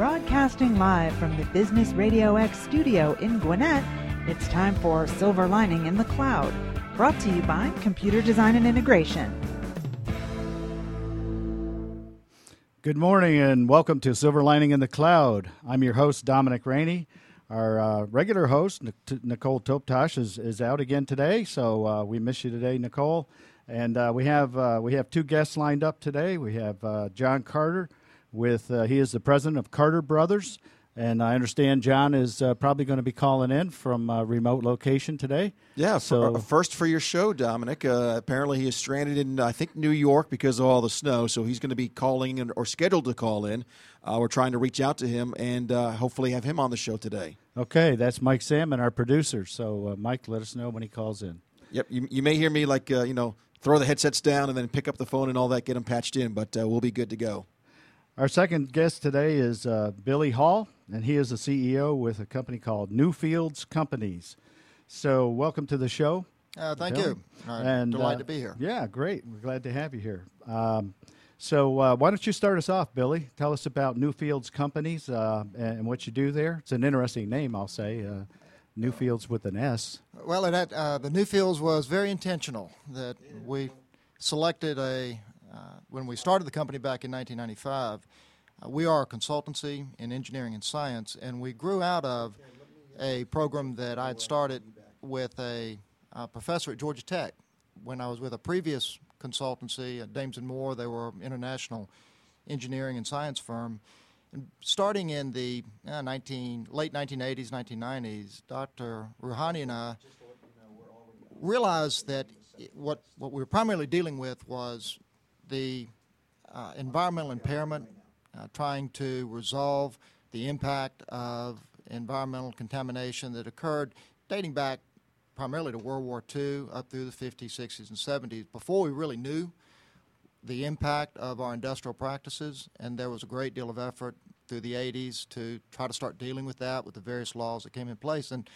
Broadcasting live from the Business Radio X studio in Gwinnett, it's time for Silver Lining in the Cloud, brought to you by Computer Design and Integration. Good morning and welcome to Silver Lining in the Cloud. I'm your host, Dominic Rainey. Our regular host, Nicole Toptash, is out again today, so we miss you today, Nicole. And we have two guests lined up today. We have John Carter. He is the president of Carter Brothers, and I understand John is probably going to be calling in from a remote location today. Yeah, so first for your show, Dominic. Apparently he is stranded in, I think, New York because of all the snow, so he's going to be calling in or scheduled to call in. We're trying to reach out to him and hopefully have him on the show today. Okay, that's Mike Salmon, our producer. So, Mike, let us know when he calls in. Yep, you may hear me like, throw the headsets down and then pick up the phone and all that, get them patched in, but we'll be good to go. Our second guest today is Billy Hall, and he is the CEO with a company called Newfields Companies. So welcome to the show. Thank Billy. You. I'm delighted to be here. Yeah, great. We're glad to have you here. So why don't you start us off, Billy? Tell us about Newfields Companies and what you do there. It's an interesting name, I'll say. Newfields with an S. Well, the Newfields was very intentional that we selected when we started the company back in 1995, we are a consultancy in engineering and science, and we grew out of a program that I had started with a professor at Georgia Tech when I was with a previous consultancy at Dames & Moore. They were an international engineering and science firm. And starting in the late 1980s, 1990s, Dr. Rouhani and I realized that what we were primarily dealing with was the environmental impairment, trying to resolve the impact of environmental contamination that occurred dating back primarily to World War II up through the 50s, 60s, and 70s, before we really knew the impact of our industrial practices. And there was a great deal of effort through the 80s to try to start dealing with that with the various laws that came in place. And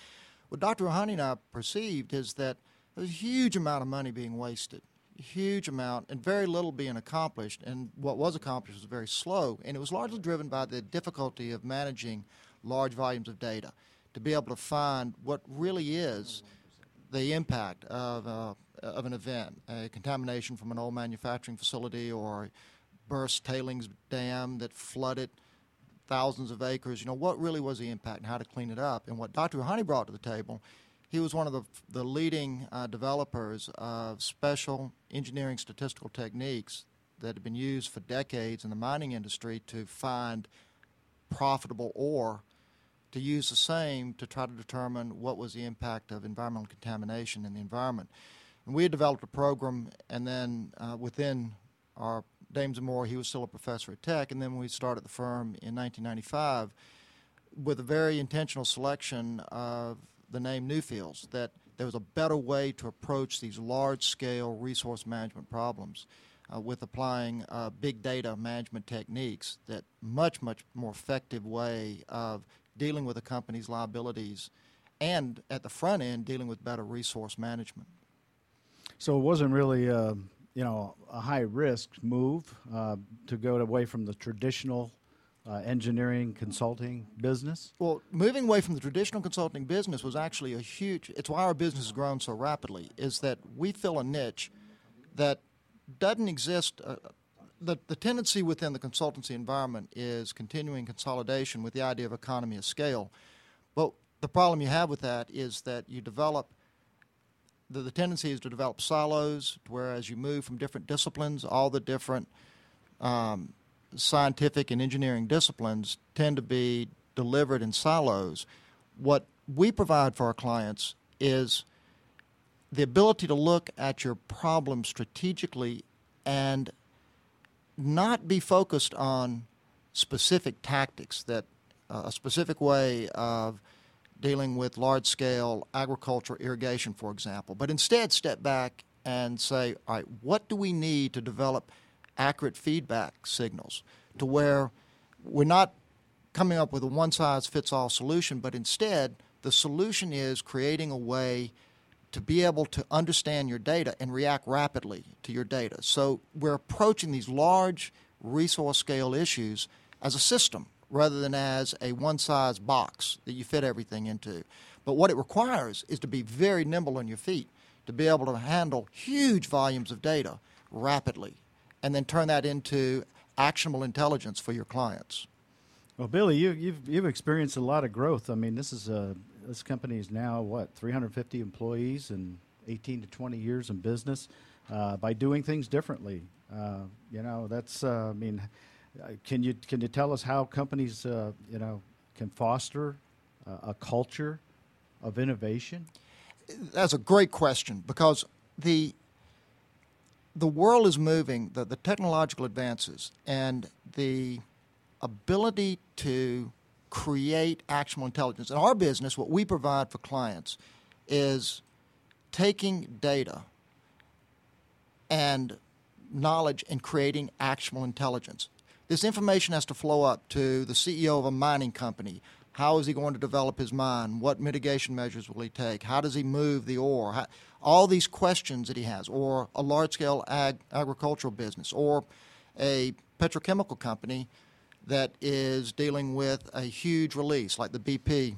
what Dr. Rouhani and I perceived is that there's a huge amount of money being wasted, huge amount, and very little being accomplished, and what was accomplished was very slow, and it was largely driven by the difficulty of managing large volumes of data to be able to find what really is the impact of an event, a contamination from an old manufacturing facility or burst tailings dam that flooded thousands of acres. What really was the impact and how to clean it up. And what Dr. Rouhani brought to the table, he was one of the leading developers of special engineering statistical techniques that have been used for decades in the mining industry to find profitable ore, to use the same to try to determine what was the impact of environmental contamination in the environment. And we had developed a program, and then within our Dames & Moore, he was still a professor at Tech, and then we started the firm in 1995 with a very intentional selection of the name Newfields, that there was a better way to approach these large-scale resource management problems with applying big data management techniques, that much, much more effective way of dealing with a company's liabilities and, at the front end, dealing with better resource management. So it wasn't really a high-risk move to go away from the traditional engineering consulting business? Well, moving away from the traditional consulting business was actually it's why our business has grown so rapidly, is that we fill a niche that doesn't exist. The tendency within the consultancy environment is continuing consolidation with the idea of economy of scale. But the problem you have with that is that you develop, the tendency is to develop silos, whereas you move from different disciplines, all the different scientific and engineering disciplines tend to be delivered in silos. What we provide for our clients is the ability to look at your problem strategically and not be focused on specific tactics, that a specific way of dealing with large-scale agricultural irrigation, for example, but instead step back and say, all right, what do we need to develop accurate feedback signals, to where we're not coming up with a one-size-fits-all solution, but instead the solution is creating a way to be able to understand your data and react rapidly to your data. So we're approaching these large resource-scale issues as a system rather than as a one-size box that you fit everything into. But what it requires is to be very nimble on your feet, to be able to handle huge volumes of data rapidly, and then turn that into actionable intelligence for your clients. Well, Billy, you've experienced a lot of growth. I mean, this company is now, what, 350 employees and 18 to 20 years in business by doing things differently. Can you tell us how companies, can foster a culture of innovation? That's a great question, because the world is moving, the technological advances and the ability to create actionable intelligence. In our business, what we provide for clients is taking data and knowledge and creating actionable intelligence. This information has to flow up to the CEO of a mining company. How is he going to develop his mine? What mitigation measures will he take? How does he move the ore? All these questions that he has, or a large-scale agricultural business, or a petrochemical company that is dealing with a huge release, like the BP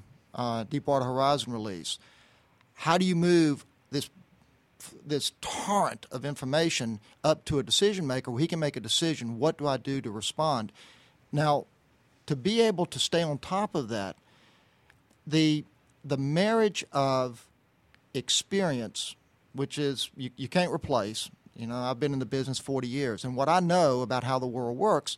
Deepwater Horizon release. How do you move this torrent of information up to a decision maker where he can make a decision? What do I do to respond? Now, to be able to stay on top of that, the marriage of experience, which is you can't replace. You know, I've been in the business 40 years, and what I know about how the world works,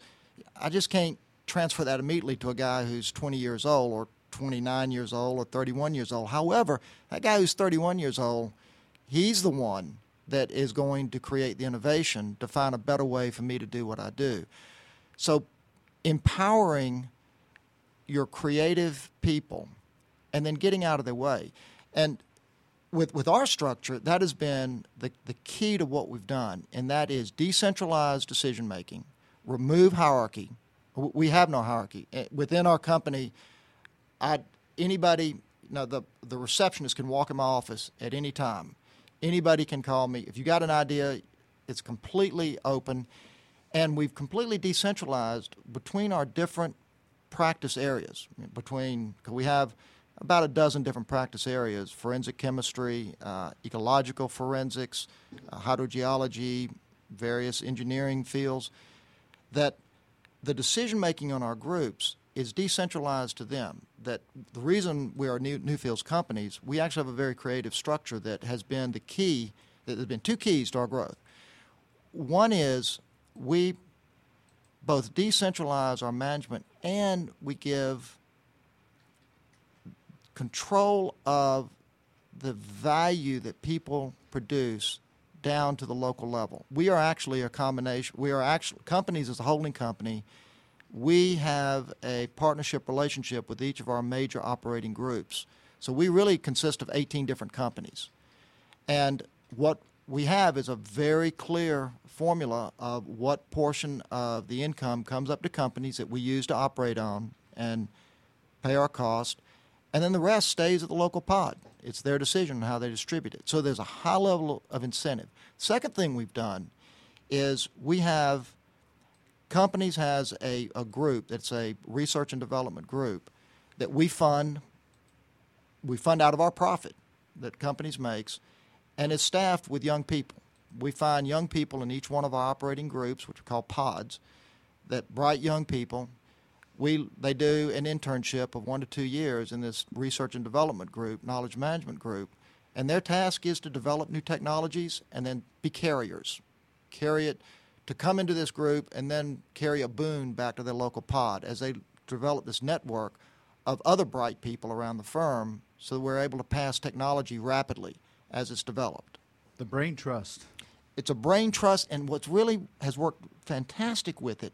I just can't transfer that immediately to a guy who's 20 years old or 29 years old or 31 years old. However, that guy who's 31 years old, he's the one that is going to create the innovation to find a better way for me to do what I do. So empowering your creative people and then getting out of their way. And with our structure, that has been the key to what we've done, and that is decentralized decision-making, remove hierarchy. We have no hierarchy. Within our company, the receptionist can walk in my office at any time. Anybody can call me. If you got an idea, it's completely open. And we've completely decentralized between our different practice areas. We have about a dozen different practice areas: forensic chemistry, ecological forensics, hydrogeology, various engineering fields, that the decision-making on our groups is decentralized to them. That the reason we are Newfields Companies, we actually have a very creative structure that has been the key, that there have been two keys to our growth. One is we both decentralize our management and we give control of the value that people produce down to the local level. We are actually a combination. We are actually companies as a holding company. We have a partnership relationship with each of our major operating groups. So we really consist of 18 different companies. And what we have is a very clear formula of what portion of the income comes up to companies that we use to operate on and pay our cost. And then the rest stays at the local pod. It's their decision how they distribute it. So there's a high level of incentive. Second thing we've done is we have companies has a group that's a research and development group that we fund. We fund out of our profit that companies makes, and it's staffed with young people. We find young people in each one of our operating groups, which we call pods, that bright young people. They do an internship of 1 to 2 years in this research and development group, knowledge management group, and their task is to develop new technologies and then be carriers, carry it to come into this group and then carry a boon back to their local pod as they develop this network of other bright people around the firm, so we're able to pass technology rapidly as it's developed. The brain trust. It's a brain trust, and what's really has worked fantastic with it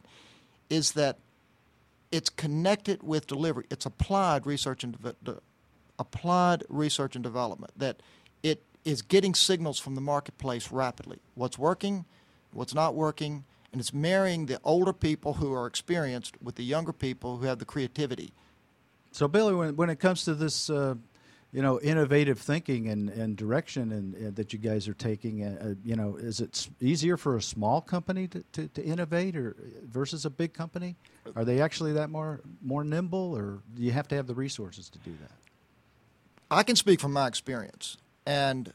is that it's connected with delivery. It's applied research and development, that it is getting signals from the marketplace rapidly. What's working, what's not working, and it's marrying the older people who are experienced with the younger people who have the creativity. So, Billy, when it comes to this you know, innovative thinking and direction and that you guys are taking. You know, is it easier for a small company to innovate or versus a big company? Are they actually that more nimble, or do you have to have the resources to do that? I can speak from my experience, and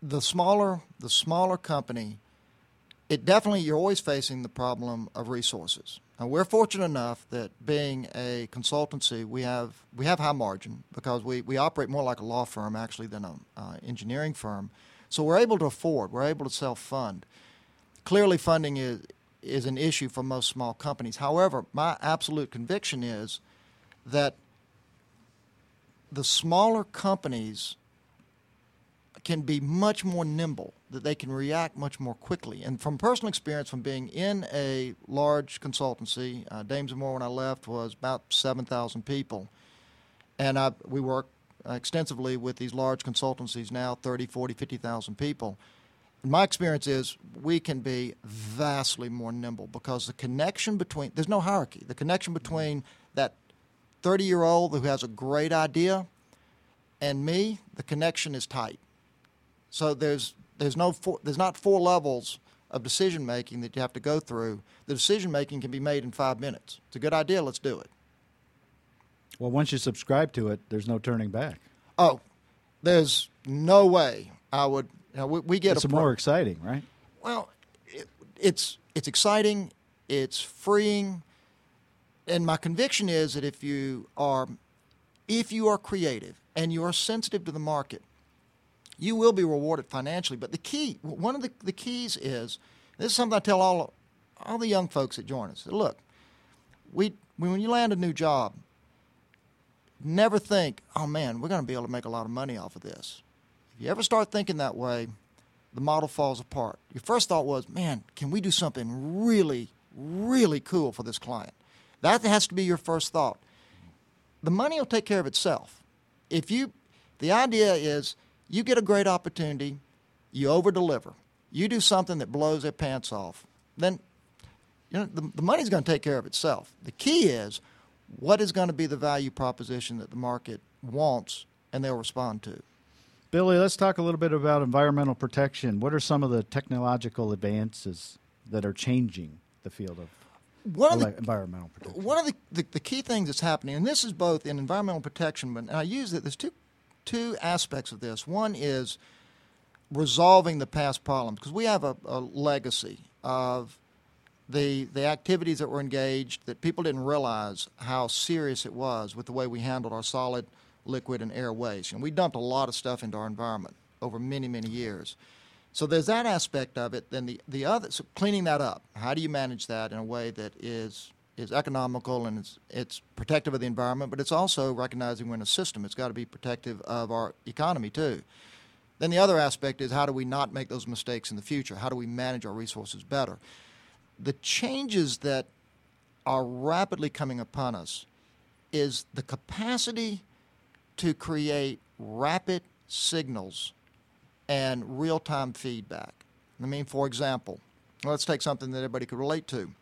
the smaller company, it definitely, you're always facing the problem of resources. And we're fortunate enough that being a consultancy, we have high margin because we operate more like a law firm actually than an engineering firm. So we're able to self-fund. Clearly funding is an issue for most small companies. However, my absolute conviction is that the smaller companies can be much more nimble, that they can react much more quickly. And from personal experience, from being in a large consultancy, Dames & Moore when I left was about 7,000 people. And we work extensively with these large consultancies now, 30, 40, 50,000 people. And my experience is we can be vastly more nimble because the connection between, there's no hierarchy, the connection between that 30-year-old who has a great idea and me, the connection is tight. So there's not four levels of decision making that you have to go through. The decision making can be made in 5 minutes. It's a good idea. Let's do it. Well, once you subscribe to it, there's no turning back. Oh, there's no way I would. You know, we get more exciting, right? Well, it's exciting. It's freeing. And my conviction is that if you are creative and you are sensitive to the market, you will be rewarded financially. But one of the keys is, this is something I tell all the young folks that join us. Look, when you land a new job, never think, oh, man, we're going to be able to make a lot of money off of this. If you ever start thinking that way, the model falls apart. Your first thought was, man, can we do something really, really cool for this client? That has to be your first thought. The money will take care of itself. The idea is, you get a great opportunity, you over-deliver, you do something that blows their pants off, then you know the money's going to take care of itself. The key is what is going to be the value proposition that the market wants and they'll respond to. Billy, let's talk a little bit about environmental protection. What are some of the technological advances that are changing the field of environmental protection? One of the key things that's happening, and this is both in environmental protection, but I use it, there's two aspects of this. One is resolving the past problems, because we have a legacy of the activities that were engaged that people didn't realize how serious it was with the way we handled our solid, liquid, and air waste. And we dumped a lot of stuff into our environment over many, many years. So there's that aspect of it. Then the other, so cleaning that up. How do you manage that in a way that is economical and it's protective of the environment, but it's also recognizing we're in a system. It's got to be protective of our economy too. Then the other aspect is how do we not make those mistakes in the future? How do we manage our resources better? The changes that are rapidly coming upon us is the capacity to create rapid signals and real-time feedback. I mean, for example, let's take something that everybody could relate to.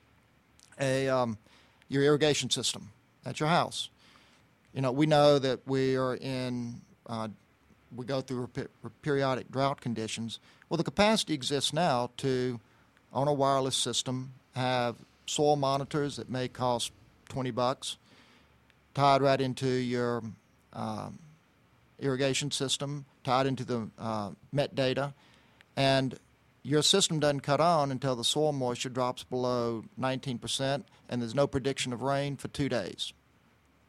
Your irrigation system at your house. You know, we know that we go through periodic drought conditions. Well, the capacity exists now to, on a wireless system, have soil monitors that may cost $20, tied right into your irrigation system, tied into the Met data, and your system doesn't cut on until the soil moisture drops below 19% and there's no prediction of rain for 2 days.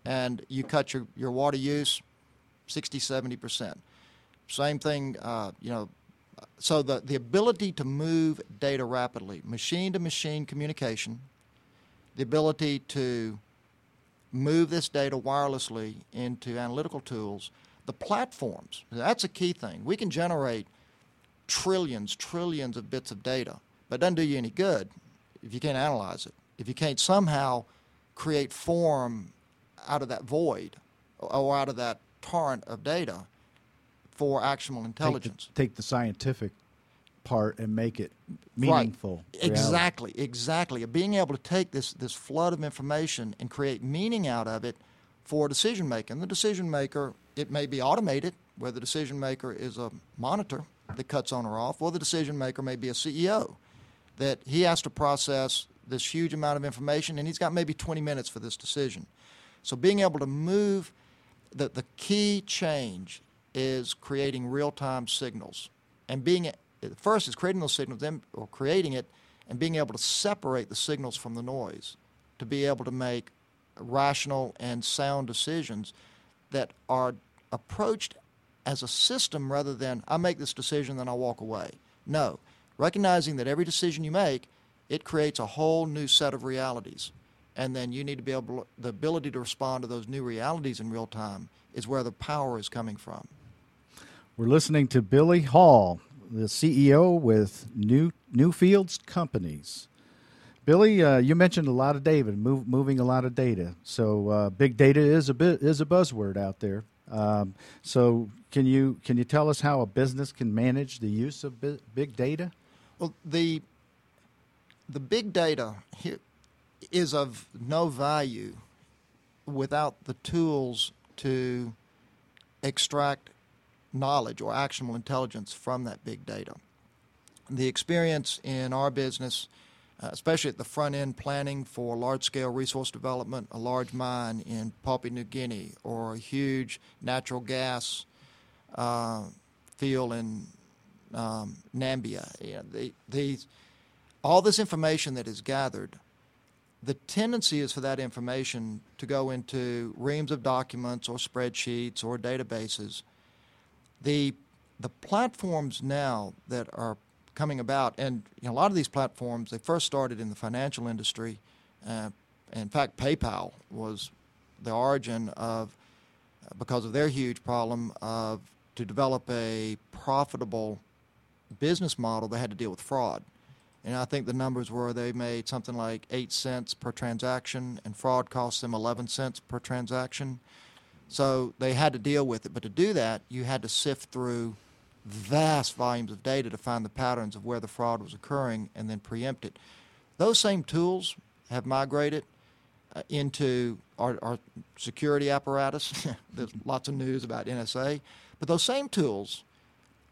And you cut your water use 60, 70%. Same thing, so the ability to move data rapidly, machine-to-machine communication, the ability to move this data wirelessly into analytical tools, the platforms, that's a key thing. We can generate trillions of bits of data, but it doesn't do you any good if you can't analyze it, if you can't somehow create form out of that void or out of that torrent of data for actionable intelligence. Take the scientific part and make it meaningful. Right. Exactly. Being able to take this flood of information and create meaning out of it for decision making. The decision maker, it may be automated, where the decision maker is a monitor that cuts on or off, or the decision maker may be a CEO, that he has to process this huge amount of information, and he's got maybe 20 minutes for this decision. So being able to move, the key change is creating real-time signals. And being, first is creating those signals, then, or creating it, and being able to separate the signals from the noise to be able to make rational and sound decisions that are approached as a system rather than, I make this decision, then I walk away. No, recognizing that every decision you make, it creates a whole new set of realities. And then you need to be able, the ability to respond to those new realities in real time is where the power is coming from. We're listening to Billy Hall, the CEO with Newfields Companies. Billy, you mentioned a lot of data, moving a lot of data. So big data is a buzzword out there. So can you tell us how a business can manage the use of big data? Well, the big data here is of no value without the tools to extract knowledge or actionable intelligence from that big data. The experience in our business, especially at the front end planning for large-scale resource development, a large mine in Papua New Guinea, or a huge natural gas field in Nambia, you know, all this information that is gathered, the tendency is for that information to go into reams of documents or spreadsheets or databases. The platforms now that are coming about, and you know, a lot of these platforms, they first started in the financial industry. In fact, PayPal was the origin of, because of their huge problem of, to develop a profitable business model, they had to deal with fraud. And I think the numbers were they made something like 8 cents per transaction, and fraud cost them 11 cents per transaction. So they had to deal with it. But to do that, you had to sift through vast volumes of data to find the patterns of where the fraud was occurring and then preempt it. Those same tools have migrated into our security apparatus. There's lots of news about NSA. But those same tools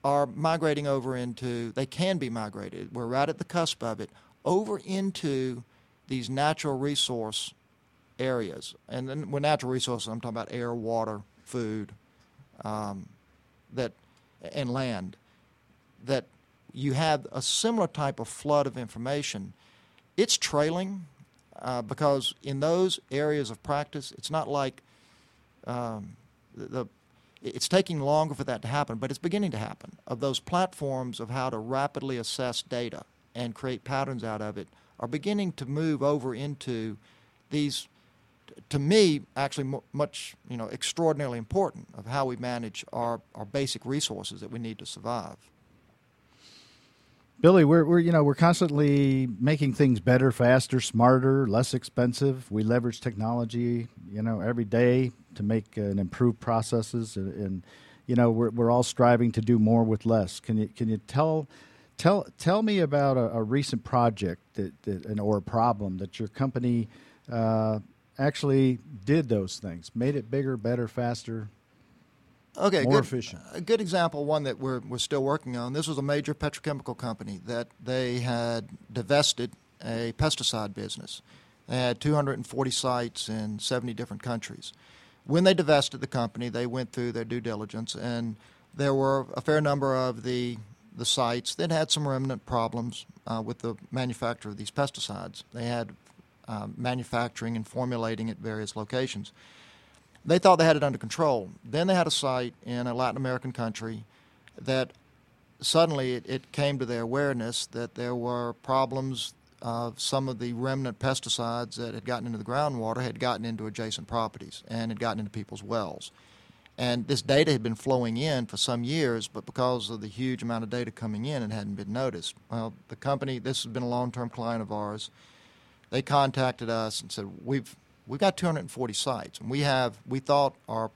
are migrating over into, they can be migrated, we're right at the cusp of it, over into these natural resource areas. And then with natural resources, I'm talking about air, water, food, and land, that you have a similar type of flood of information. It's trailing because in those areas of practice, it's not like it's taking longer for that to happen, but it's beginning to happen, of those platforms of how to rapidly assess data and create patterns out of it are beginning to move over into these, to me, actually much, you know, extraordinarily important of how we manage our basic resources that we need to survive. Billy, we're constantly making things better, faster, smarter, less expensive. We leverage technology, you know, every day to make and improve processes, and you know, we're all striving to do more with less. Can you tell me about a recent project or a problem that your company actually did those things, made it bigger, better, faster, more efficient? A good example, one that we're still working on. This was a major petrochemical company that they had divested a pesticide business. They had 240 sites in 70 different countries. When they divested the company, they went through their due diligence, and there were a fair number of the sites that had some remnant problems with the manufacture of these pesticides. They had manufacturing and formulating at various locations. They thought they had it under control. Then they had a site in a Latin American country that suddenly it came to their awareness that there were problems of some of the remnant pesticides that had gotten into the groundwater had gotten into adjacent properties and had gotten into people's wells. And this data had been flowing in for some years, but because of the huge amount of data coming in, it hadn't been noticed. Well, the company, this has been a long-term client of ours, they contacted us and said, we've got 240 sites, and we thought our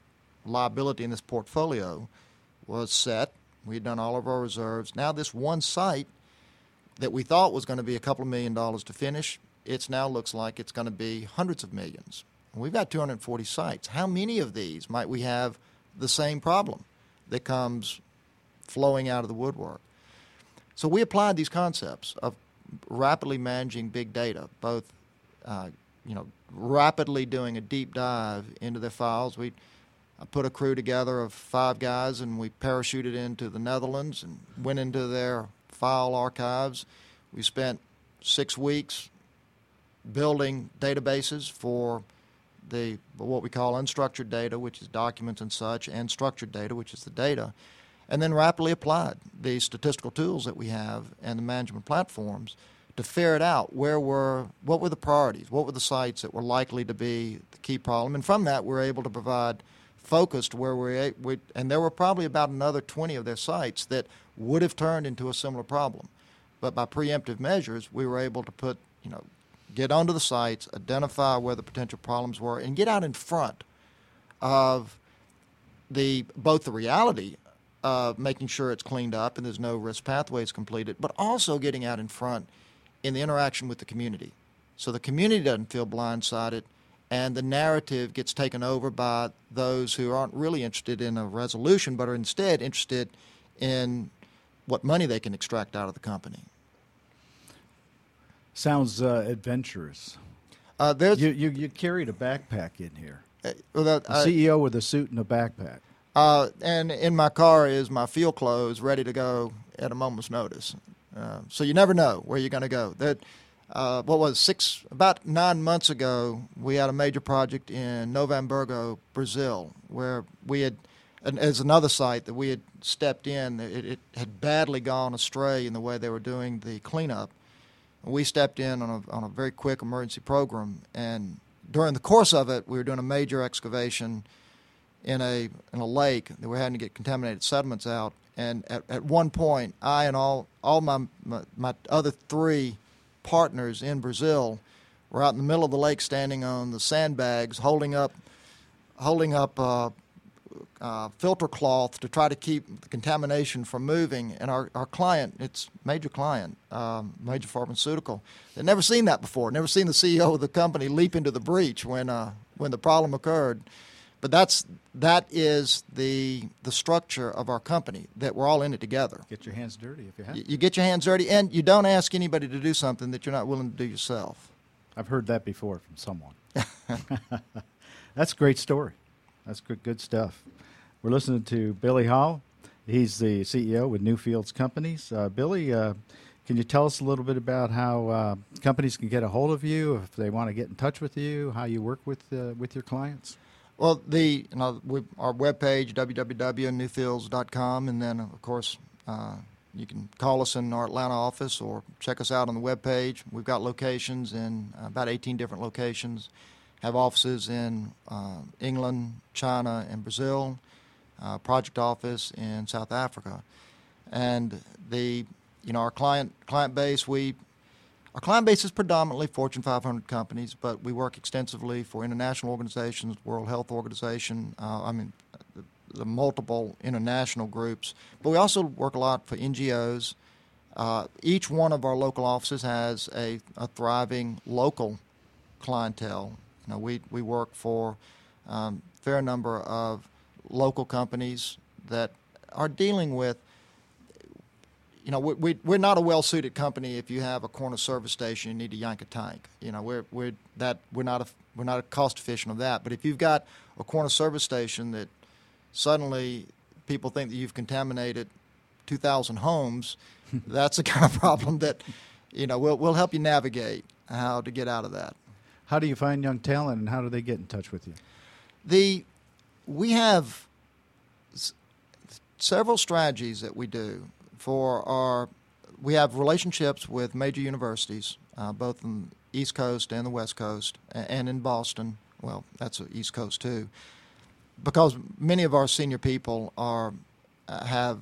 liability in this portfolio was set. We had done all of our reserves. Now this one site that we thought was going to be a couple of million dollars to finish, it now looks like it's going to be hundreds of millions. And we've got 240 sites. How many of these might we have the same problem that comes flowing out of the woodwork? So we applied these concepts of rapidly managing big data, both rapidly doing a deep dive into their files. I put a crew together of 5 guys, and we parachuted into the Netherlands and went into their file archives. We spent 6 weeks building databases for the what we call unstructured data, which is documents and such, and structured data, which is the data, and then rapidly applied the statistical tools that we have and the management platforms to ferret out what were the priorities, what were the sites that were likely to be the key problem. And from that, we were able to provide focused where we and there were probably about another 20 of their sites that would have turned into a similar problem. But by preemptive measures, we were able to put, get onto the sites, identify where the potential problems were, and get out in front of both the reality of making sure it's cleaned up and there's no risk pathways completed, but also getting out in front in the interaction with the community. So the community doesn't feel blindsided, and the narrative gets taken over by those who aren't really interested in a resolution but are instead interested in what money they can extract out of the company. Sounds adventurous. You carried a backpack in here. CEO with a suit and a backpack. And in my car is my field clothes ready to go at a moment's notice. So you never know where you're going to go. About 9 months ago, we had a major project in Novo Hamburgo, Brazil, where we had, as another site that we had stepped in, it had badly gone astray in the way they were doing the cleanup. We stepped in on a very quick emergency program, and during the course of it, we were doing a major excavation in a lake that we had to get contaminated sediments out. And at one point, I and all my other 3 partners in Brazil were out in the middle of the lake, standing on the sandbags, holding up filter cloth to try to keep the contamination from moving. And our client, it's major client, major pharmaceutical, they'd never seen that before, never seen the CEO of the company leap into the breach when the problem occurred. But that is the structure of our company, that we're all in it together. Get your hands dirty if you have to. You get your hands dirty, and you don't ask anybody to do something that you're not willing to do yourself. I've heard that before from someone. That's a great story. That's good stuff. We're listening to Billy Hall. He's the CEO with Newfields Companies. Billy, can you tell us a little bit about how companies can get a hold of you if they want to get in touch with you, how you work with your clients? Well, our webpage, www.newfields.com, and then, of course, you can call us in our Atlanta office or check us out on the webpage. We've got locations in about 18 different locations, have offices in England, China, and Brazil, project office in South Africa. And our client base, our client base is predominantly Fortune 500 companies, but we work extensively for international organizations, World Health Organization, the multiple international groups. But we also work a lot for NGOs. Each one of our local offices has a thriving local clientele. We work for a fair number of local companies that are dealing with we're not a well-suited company if you have a corner service station you need to yank a tank. We're not cost efficient of that. But if you've got a corner service station that suddenly people think that you've contaminated 2,000 homes, that's the kind of problem that we'll help you navigate how to get out of that. How do you find young talent, and how do they get in touch with you? We have several strategies that we do. We have relationships with major universities, both in the East Coast and the West Coast, and in Boston. Well, that's the East Coast too, because many of our senior people have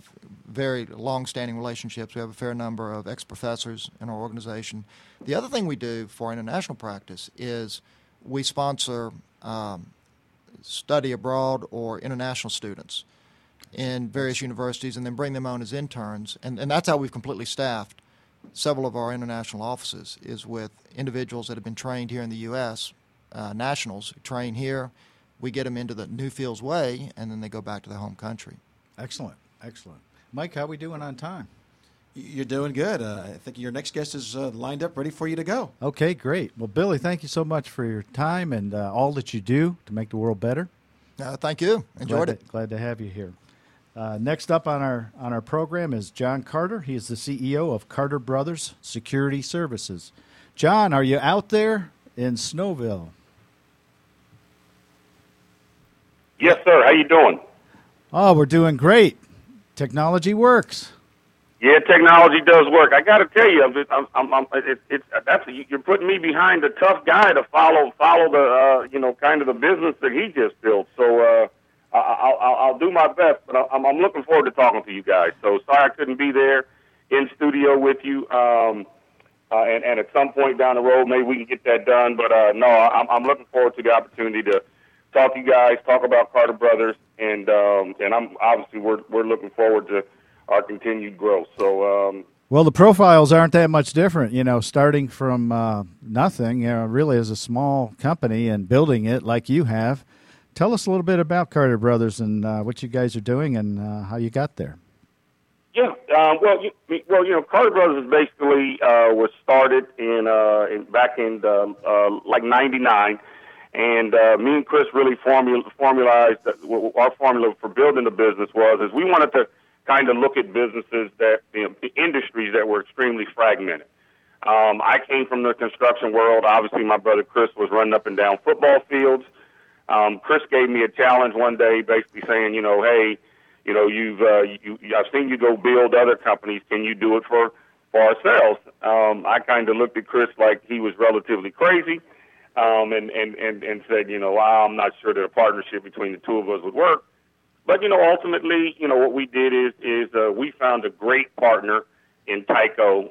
very long-standing relationships. We have a fair number of ex-professors in our organization. The other thing we do for international practice is we sponsor study abroad or international students in various universities, and then bring them on as interns. And that's how we've completely staffed several of our international offices, is with individuals that have been trained here in the U.S. nationals train here. We get them into the Newfields way, and then they go back to their home country. Excellent, excellent. Mike, how are we doing on time? You're doing good. I think your next guest is lined up, ready for you to go. Okay, great. Well, Billy, thank you so much for your time and all that you do to make the world better. Thank you. Enjoyed it. Glad to have you here. Next up on our program is John Carter. He is the CEO of Carter Brothers Security Services. John, are you out there in Snowville? Yes, sir. How you doing? Oh, we're doing great. Technology works. Yeah, technology does work. I got to tell you, you're putting me behind a tough guy to follow the kind of the business that he just built. So I'll do my best, but I'm looking forward to talking to you guys. So sorry I couldn't be there in studio with you. And at some point down the road, maybe we can get that done. But I'm looking forward to the opportunity to talk to you guys, talk about Carter Brothers, and I'm obviously we're looking forward to our continued growth. So, well, the profiles aren't that much different, starting from nothing, really as a small company and building it like you have. Tell us a little bit about Carter Brothers and what you guys are doing and how you got there. Yeah, Carter Brothers basically was started back in 99, and me and Chris really formalized our formula for building the business was we wanted to kind of look at businesses that, industries that were extremely fragmented. I came from the construction world. Obviously, my brother Chris was running up and down football fields. Chris gave me a challenge one day, basically saying, hey, I've seen you go build other companies. Can you do it for ourselves? I kind of looked at Chris like he was relatively crazy, and said, I'm not sure that a partnership between the two of us would work. But, ultimately, what we did is we found a great partner in Tyco,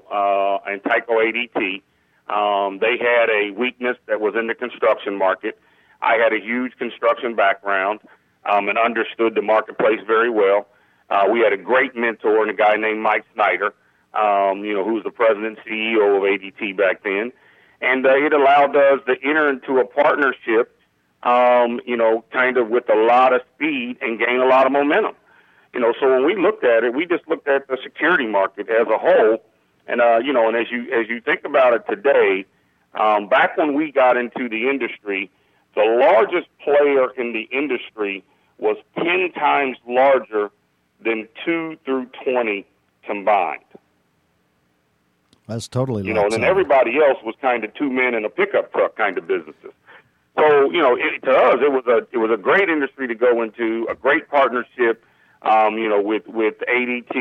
and Tyco ADT. They had a weakness that was in the construction market. I had a huge construction background and understood the marketplace very well. We had a great mentor and a guy named Mike Snyder, who was the president and CEO of ADT back then. And it allowed us to enter into a partnership kind of with a lot of speed and gain a lot of momentum. So when we looked at it, we just looked at the security market as a whole. And, and as you think about it today, back when we got into the industry, the largest player in the industry was 10 times larger than 2 through 20 combined. That's totally and then everybody else was kind of two men in a pickup truck kind of businesses. So, to us, it was a great industry to go into, a great partnership, with ADT,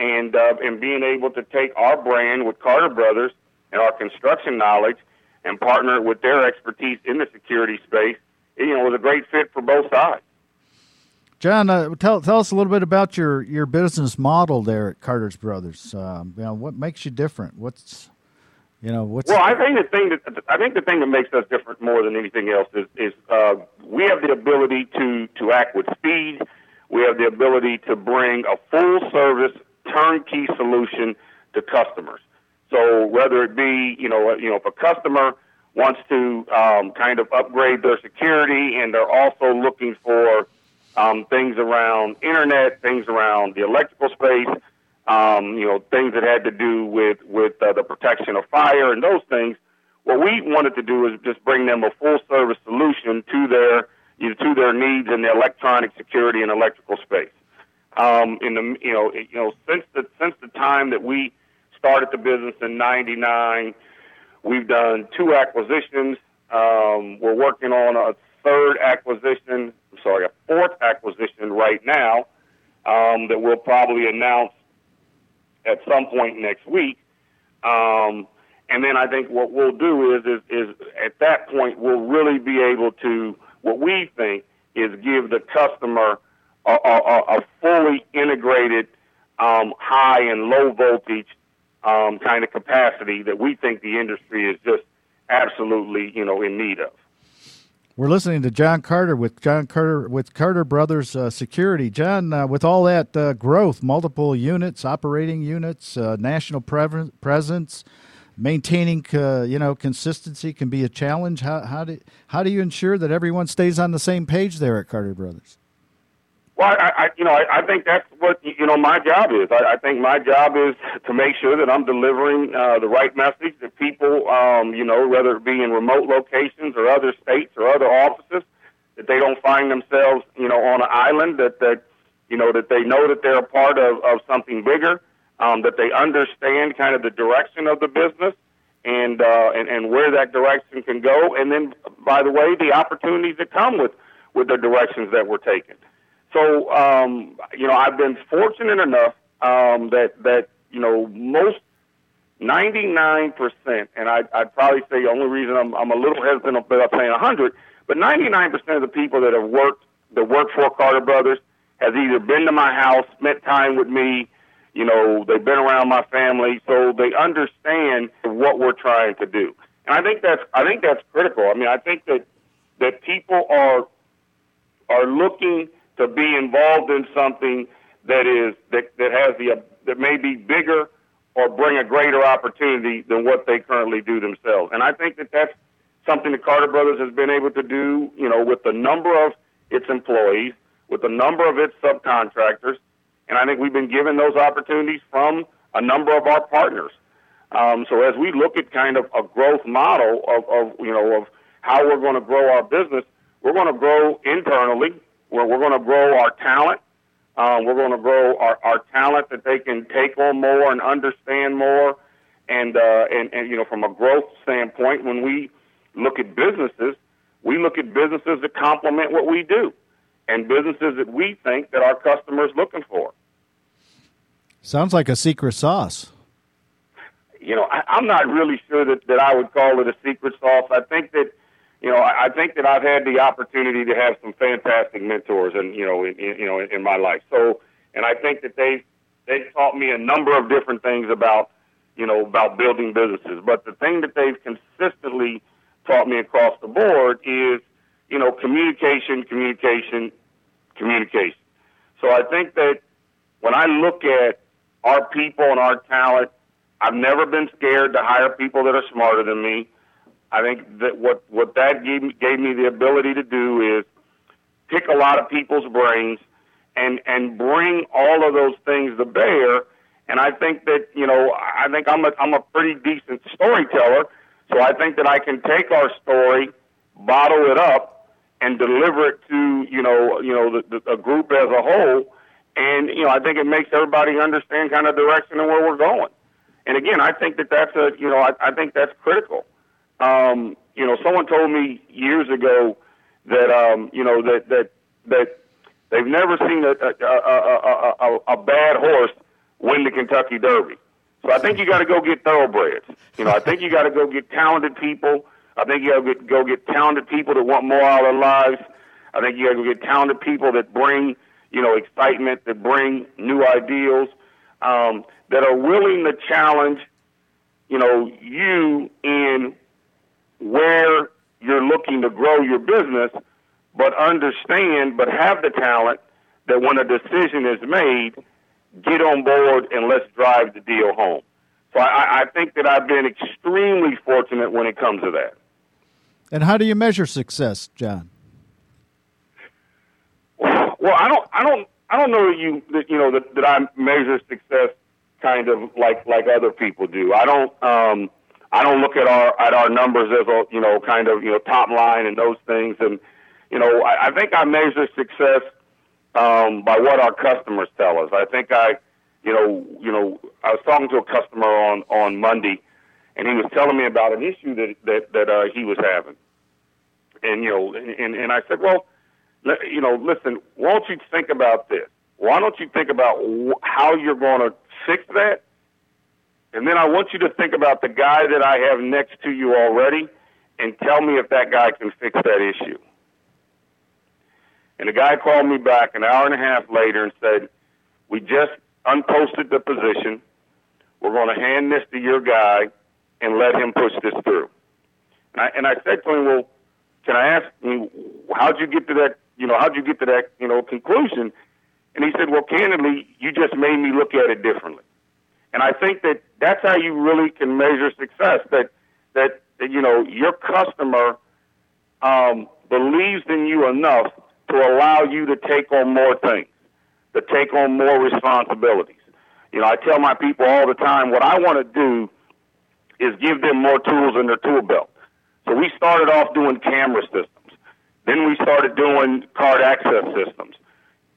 and being able to take our brand with Carter Brothers and our construction knowledge and partner with their expertise in the security space, was a great fit for both sides. John, tell us a little bit about your business model there at Carter Brothers. What makes you different? I think the thing that makes us different more than anything else is we have the ability to act with speed. We have the ability to bring a full-service turnkey solution to customers. So whether it be if a customer wants to kind of upgrade their security and they're also looking for things around internet, things around the electrical space. Things that had to do with the protection of fire and those things. What we wanted to do is just bring them a full service solution to their needs in the electronic security and electrical space. Since the time that we started the business in '99, we've done 2 acquisitions. We're working on a fourth acquisition right now that we'll probably announce at some point next week. And then I think what we'll do is at that point, we'll really be able to, what we think is give the customer a fully integrated high and low voltage kind of capacity that we think the industry is just absolutely, in need of. We're listening to John Carter with Carter Brothers Security. John, with all that growth, multiple units, operating units, national presence, maintaining consistency can be a challenge. How do you ensure that everyone stays on the same page there at Carter Brothers? Well, I think that's what, my job is. I think my job is to make sure that I'm delivering the right message to people, whether it be in remote locations or other states or other offices, that they don't find themselves, on an island, that they know that they're a part of something bigger, that they understand kind of the direction of the business and where that direction can go. And then, by the way, the opportunities that come with the directions that we're taking. So, I've been fortunate enough that most 99%, and I'd probably say the only reason I'm a little hesitant about saying 100, but 99% of the people that have worked for Carter Brothers has either been to my house, spent time with me, they've been around my family, so they understand what we're trying to do. And I think that's critical. I mean, I think that people are looking to be involved in something that may be bigger or bring a greater opportunity than what they currently do themselves. And I think that that's something that Carter Brothers has been able to do, with the number of its employees, with the number of its subcontractors. And I think we've been given those opportunities from a number of our partners. So as we look at kind of a growth model of how we're going to grow our business, we're going to grow internally, where we're going to grow our talent. We're going to grow our talent that they can take on more and understand more. And from a growth standpoint, when we look at businesses, that complement what we do and businesses that we think that our customers looking for. Sounds like a secret sauce. I'm not really sure that I would call it a secret sauce. I think that I think that I've had the opportunity to have some fantastic mentors, and in my life. So, and I think that they've taught me a number of different things about building businesses. But the thing that they've consistently taught me across the board is, communication. So I think that when I look at our people and our talent, I've never been scared to hire people that are smarter than me. I think that what that gave me the ability to do is pick a lot of people's brains and bring all of those things to bear. And I think that, I'm a pretty decent storyteller. So I think that I can take our story, bottle it up, and deliver it to, the group as a whole. And, I think it makes everybody understand kind of direction and where we're going. And again, I think that that's I think that's critical. Someone told me years ago that they've never seen a bad horse win the Kentucky Derby. So I think you got to go get thoroughbreds. I think you got to go get talented people. I think you got to go get talented people that want more out of their lives. I think you got to go get talented people that bring, excitement, that bring new ideals, that are willing to challenge, you in where you're looking to grow your business, but have the talent that when a decision is made, get on board and let's drive the deal home. So I think that I've been extremely fortunate when it comes to that. And how do you measure success, John? Well, I don't know that I measure success kind of like other people do. I don't look at our numbers as a top line and those things. And I think I measure success by what our customers tell us. I think I was talking to a customer on Monday, and he was telling me about an issue that he was having. And and I said, well, listen, why don't you think about this? Why don't you think about how you're going to fix that? And then I want you to think about the guy that I have next to you already and tell me if that guy can fix that issue. And the guy called me back an hour and a half later and said, we just unposted the position. We're going to hand this to your guy and let him push this through. And I said to him, well, can I ask you, how'd you get to that conclusion? And he said, well, candidly, you just made me look at it differently. And I think that that's how you really can measure success, that you know, your customer believes in you enough to allow you to take on more things, to take on more responsibilities. You know, I tell my people all the time, what I want to do is give them more tools in their tool belt. So we started off doing camera systems. Then we started doing card access systems.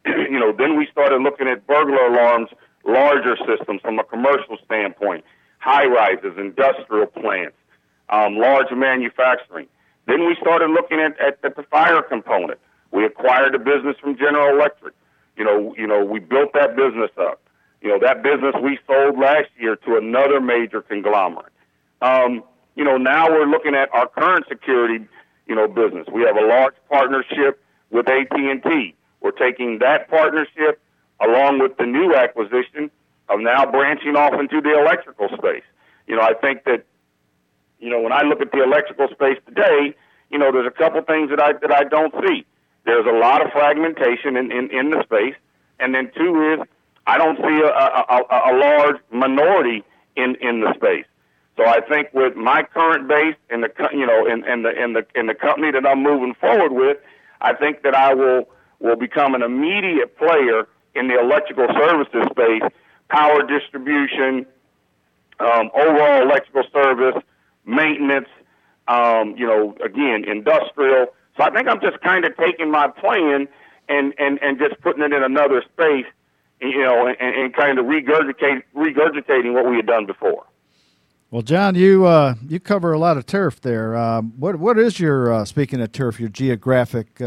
You know, then we started looking at burglar alarms, larger systems from a commercial standpoint, high-rises, industrial plants, large manufacturing. Then we started looking at the fire component. We acquired a business from General Electric. You know, we built that business up. You know, that business we sold last year to another major conglomerate. You know, now we're looking at our current security, you know, business. We have a large partnership with AT&T. We're taking that partnership along with the new acquisition of now branching off into the electrical space. You know, I think that, you know, when I look at the electrical space today, you know, there's a couple things that I don't see. There's a lot of fragmentation in the space. And then two is I don't see a large minority in the space. So I think with my current base and the, you know, in the company that I'm moving forward with, I think that I will become an immediate player in the electrical services space, power distribution, overall electrical service, maintenance, you know, again, industrial. So I think I'm just kind of taking my plan and just putting it in another space, you know, and kind of regurgitating what we had done before. Well, John, you cover a lot of turf there. What is your, speaking of turf, your geographic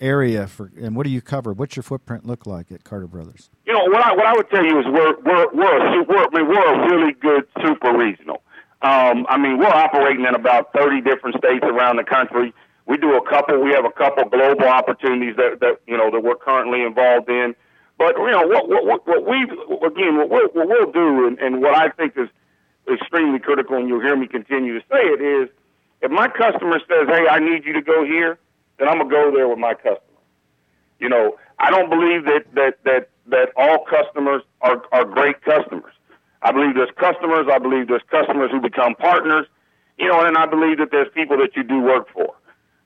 area for, and what do you cover? What's your footprint look like at Carter Brothers? You know, what I would tell you is we're a really good super regional. I mean, we're operating in about 30 different states around the country. We have a couple global opportunities that you know that we're currently involved in. But you know what we'll do, and what I think is extremely critical, and you'll hear me continue to say it is, if my customer says, "Hey, I need you to go here," then I'm gonna go there with my customer. You know, I don't believe that all customers are great customers. I believe there's customers who become partners, you know, and I believe that there's people that you do work for.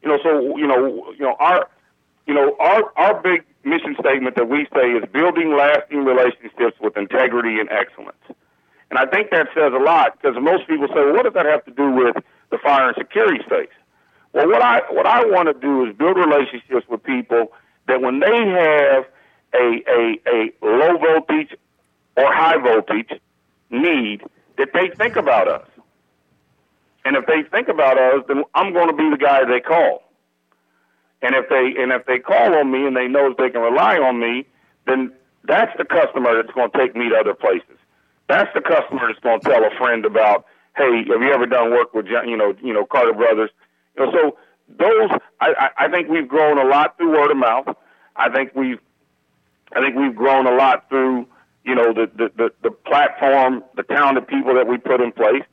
You know, so our big mission statement that we say is building lasting relationships with integrity and excellence. And I think that says a lot because most people say, well, what does that have to do with the fire and security space? Well, what I want to do is build relationships with people that when they have a low voltage or high voltage need, that they think about us. And if they think about us, then I'm going to be the guy they call. And if they call on me and they know that they can rely on me, then that's the customer that's going to take me to other places. That's the customer that's going to tell a friend about, hey, have you ever done work with Carter Brothers? You know, so those, I think we've grown a lot through word of mouth. I think we've grown a lot through, you know, the platform, the talented people that we put in place,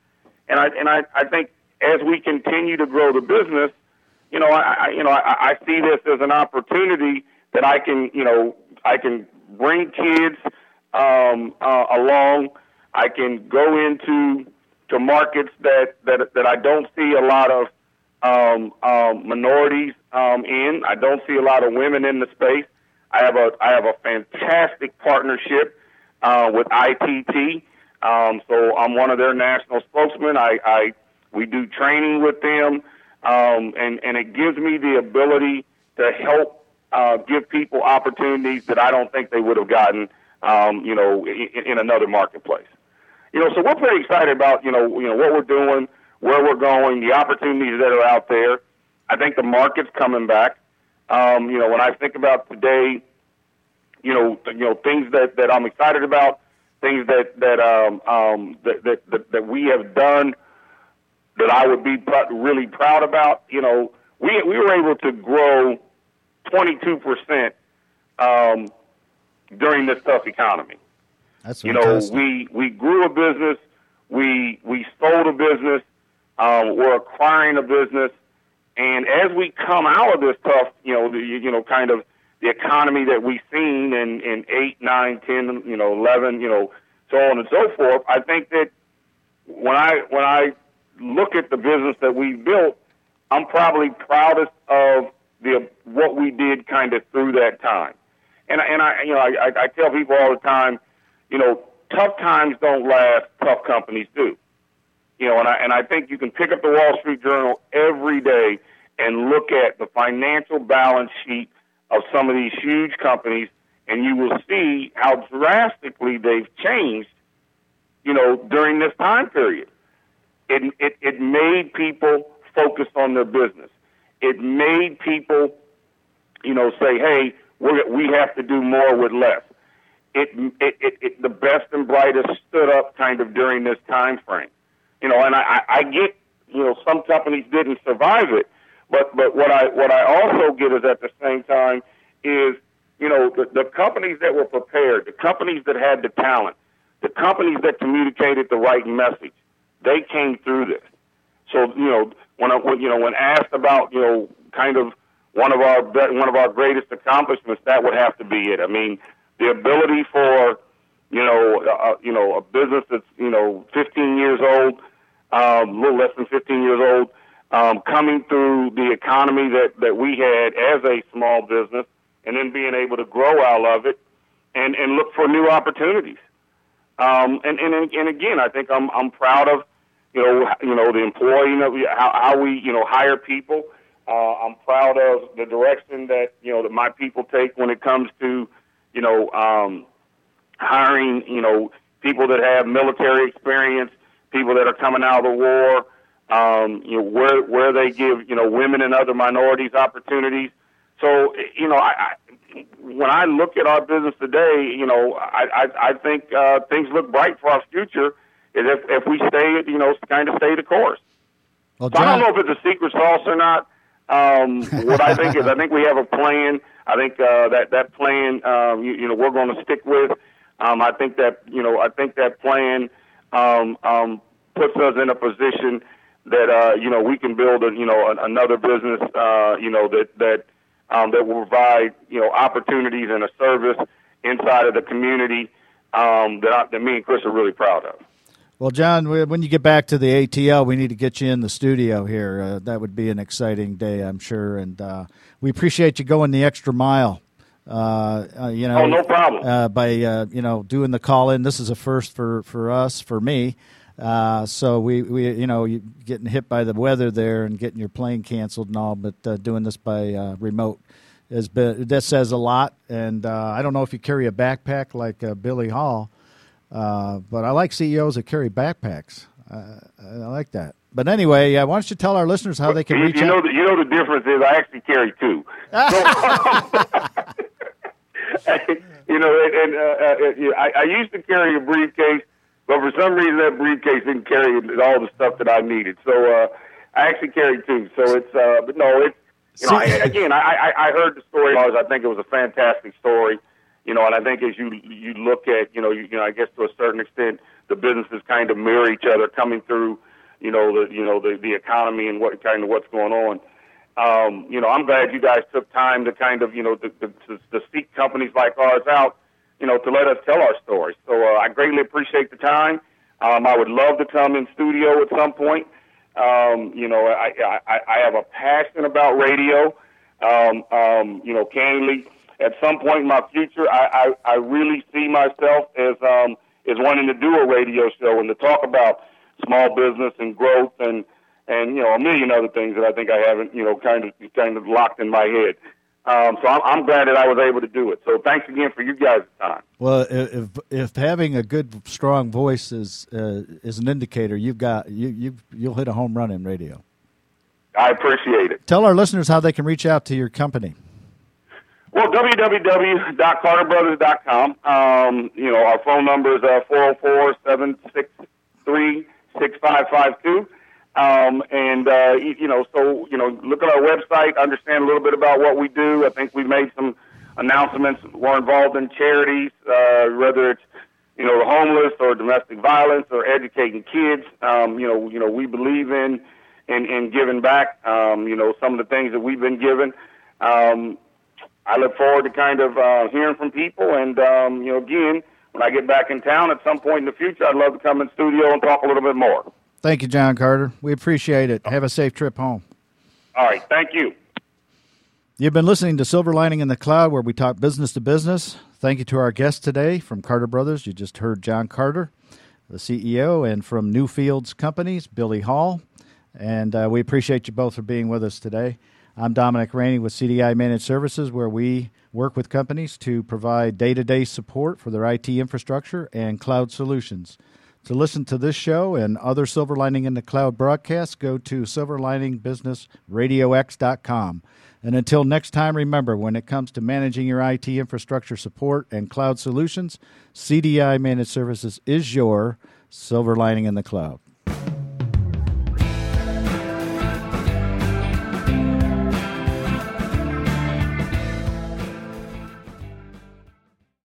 and I think as we continue to grow the business, you know, I see this as an opportunity that I can bring kids along. I can go into markets that I don't see a lot of minorities in. I don't see a lot of women in the space. I have a fantastic partnership with ITT. So I'm one of their national spokesmen. We do training with them, and it gives me the ability to help give people opportunities that I don't think they would have gotten, you know, in another marketplace. You know, so we're pretty excited about you know what we're doing, where we're going, the opportunities that are out there. I think the market's coming back. You know, when I think about today, you know, things that I'm excited about, things that we have done that I would be really proud about. You know, we were able to grow 22% during this tough economy. That's fantastic. You know, we grew a business, we sold a business. We're acquiring a business, and as we come out of this tough, kind of the economy that we've seen in 8, 9, 10, 11, so on and so forth. I think that when I look at the business that we built, I'm probably proudest of what we did kind of through that time. And I tell people all the time, you know, tough times don't last, tough companies do. You know, and I think you can pick up the Wall Street Journal every day and look at the financial balance sheet of some of these huge companies, and you will see how drastically they've changed, you know, during this time period. It made people focus on their business. It made people, you know, say, hey, we have to do more with less. It the best and brightest stood up kind of during this time frame. You know, and I get, you know, some companies didn't survive it, but what I also get is at the same time is, you know, the companies that were prepared, the companies that had the talent, the companies that communicated the right message, they came through this. So, you know, when asked about, you know, kind of one of our greatest accomplishments, that would have to be it. I mean, the ability for, you know, a business that's, you know, 15 years old, a little less than 15 years old, coming through the economy that we had as a small business, and then being able to grow out of it and look for new opportunities. And again, I think I'm proud of, you know, the employee, you know, how we, you know, hire people. I'm proud of the direction that, you know, that my people take when it comes to, you know, hiring, you know, people that have military experience, people that are coming out of the war, you know, where they give, you know, women and other minorities opportunities. So, you know, when I look at our business today, you know, I think things look bright for our future if we stay, you know, kind of stay the course. Well, so I don't know if it's a secret sauce or not. What I think is, I think we have a plan. I think that plan, you know, we're going to stick with. I think that plan puts us in a position that you know, we can build another business, you know, that will provide, you know, opportunities and a service inside of the community that me and Chris are really proud of. Well, John, when you get back to the ATL, we need to get you in the studio here. That would be an exciting day, I'm sure, and we appreciate you going the extra mile. You know, oh, no problem. By you know, doing the call in, this is a first for us, for me. So we you know, getting hit by the weather there and getting your plane canceled and all, but doing this by remote has been, that says a lot. And I don't know if you carry a backpack like Billy Hall, but I like CEOs that carry backpacks. I like that. But anyway, why don't you tell our listeners how they can reach you out? You know the difference is I actually carry two. So, you know, and I used to carry a briefcase, but for some reason that briefcase didn't carry all the stuff that I needed. So I actually carried two. So it's but no, it's, you know, I heard the story. I think it was a fantastic story. You know, and I think as you look at, you know, I guess to a certain extent, the businesses kind of mirror each other coming through, you know the economy and what kind of what's going on. You know, I'm glad you guys took time to kind of, you know, to seek companies like ours out, you know, to let us tell our story. So I greatly appreciate the time. I would love to come in studio at some point. You know, I have a passion about radio. You know, candidly, at some point in my future, I really see myself as wanting to do a radio show and to talk about small business and growth and you know, a million other things that I think I haven't, you know, kind of locked in my head. So I'm glad that I was able to do it. So thanks again for you guys' time. Well, if having a good, strong voice is an indicator, you'll hit a home run in radio. I appreciate it. Tell our listeners how they can reach out to your company. Well, www.carterbrothers.com. You know, our phone number is 404-763-6552. And, you know, so, you know, look at our website, understand a little bit about what we do. I think we've made some announcements. We're involved in charities, whether it's, you know, the homeless or domestic violence or educating kids. You know, we believe in giving back, you know, some of the things that we've been given. I look forward to kind of hearing from people. And, you know, again, when I get back in town at some point in the future, I'd love to come in studio and talk a little bit more. Thank you, John Carter. We appreciate it. Have a safe trip home. All right. Thank you. You've been listening to Silver Lining in the Cloud, where we talk business to business. Thank you to our guest today from Carter Brothers. You just heard John Carter, the CEO, and from Newfields Companies, Billy Hall. And we appreciate you both for being with us today. I'm Dominic Rainey with CDI Managed Services, where we work with companies to provide day-to-day support for their IT infrastructure and cloud solutions. To listen to this show and other Silver Lining in the Cloud broadcasts, go to silverliningbusinessradiox.com. And until next time, remember, when it comes to managing your IT infrastructure support and cloud solutions, CDI Managed Services is your Silver Lining in the Cloud.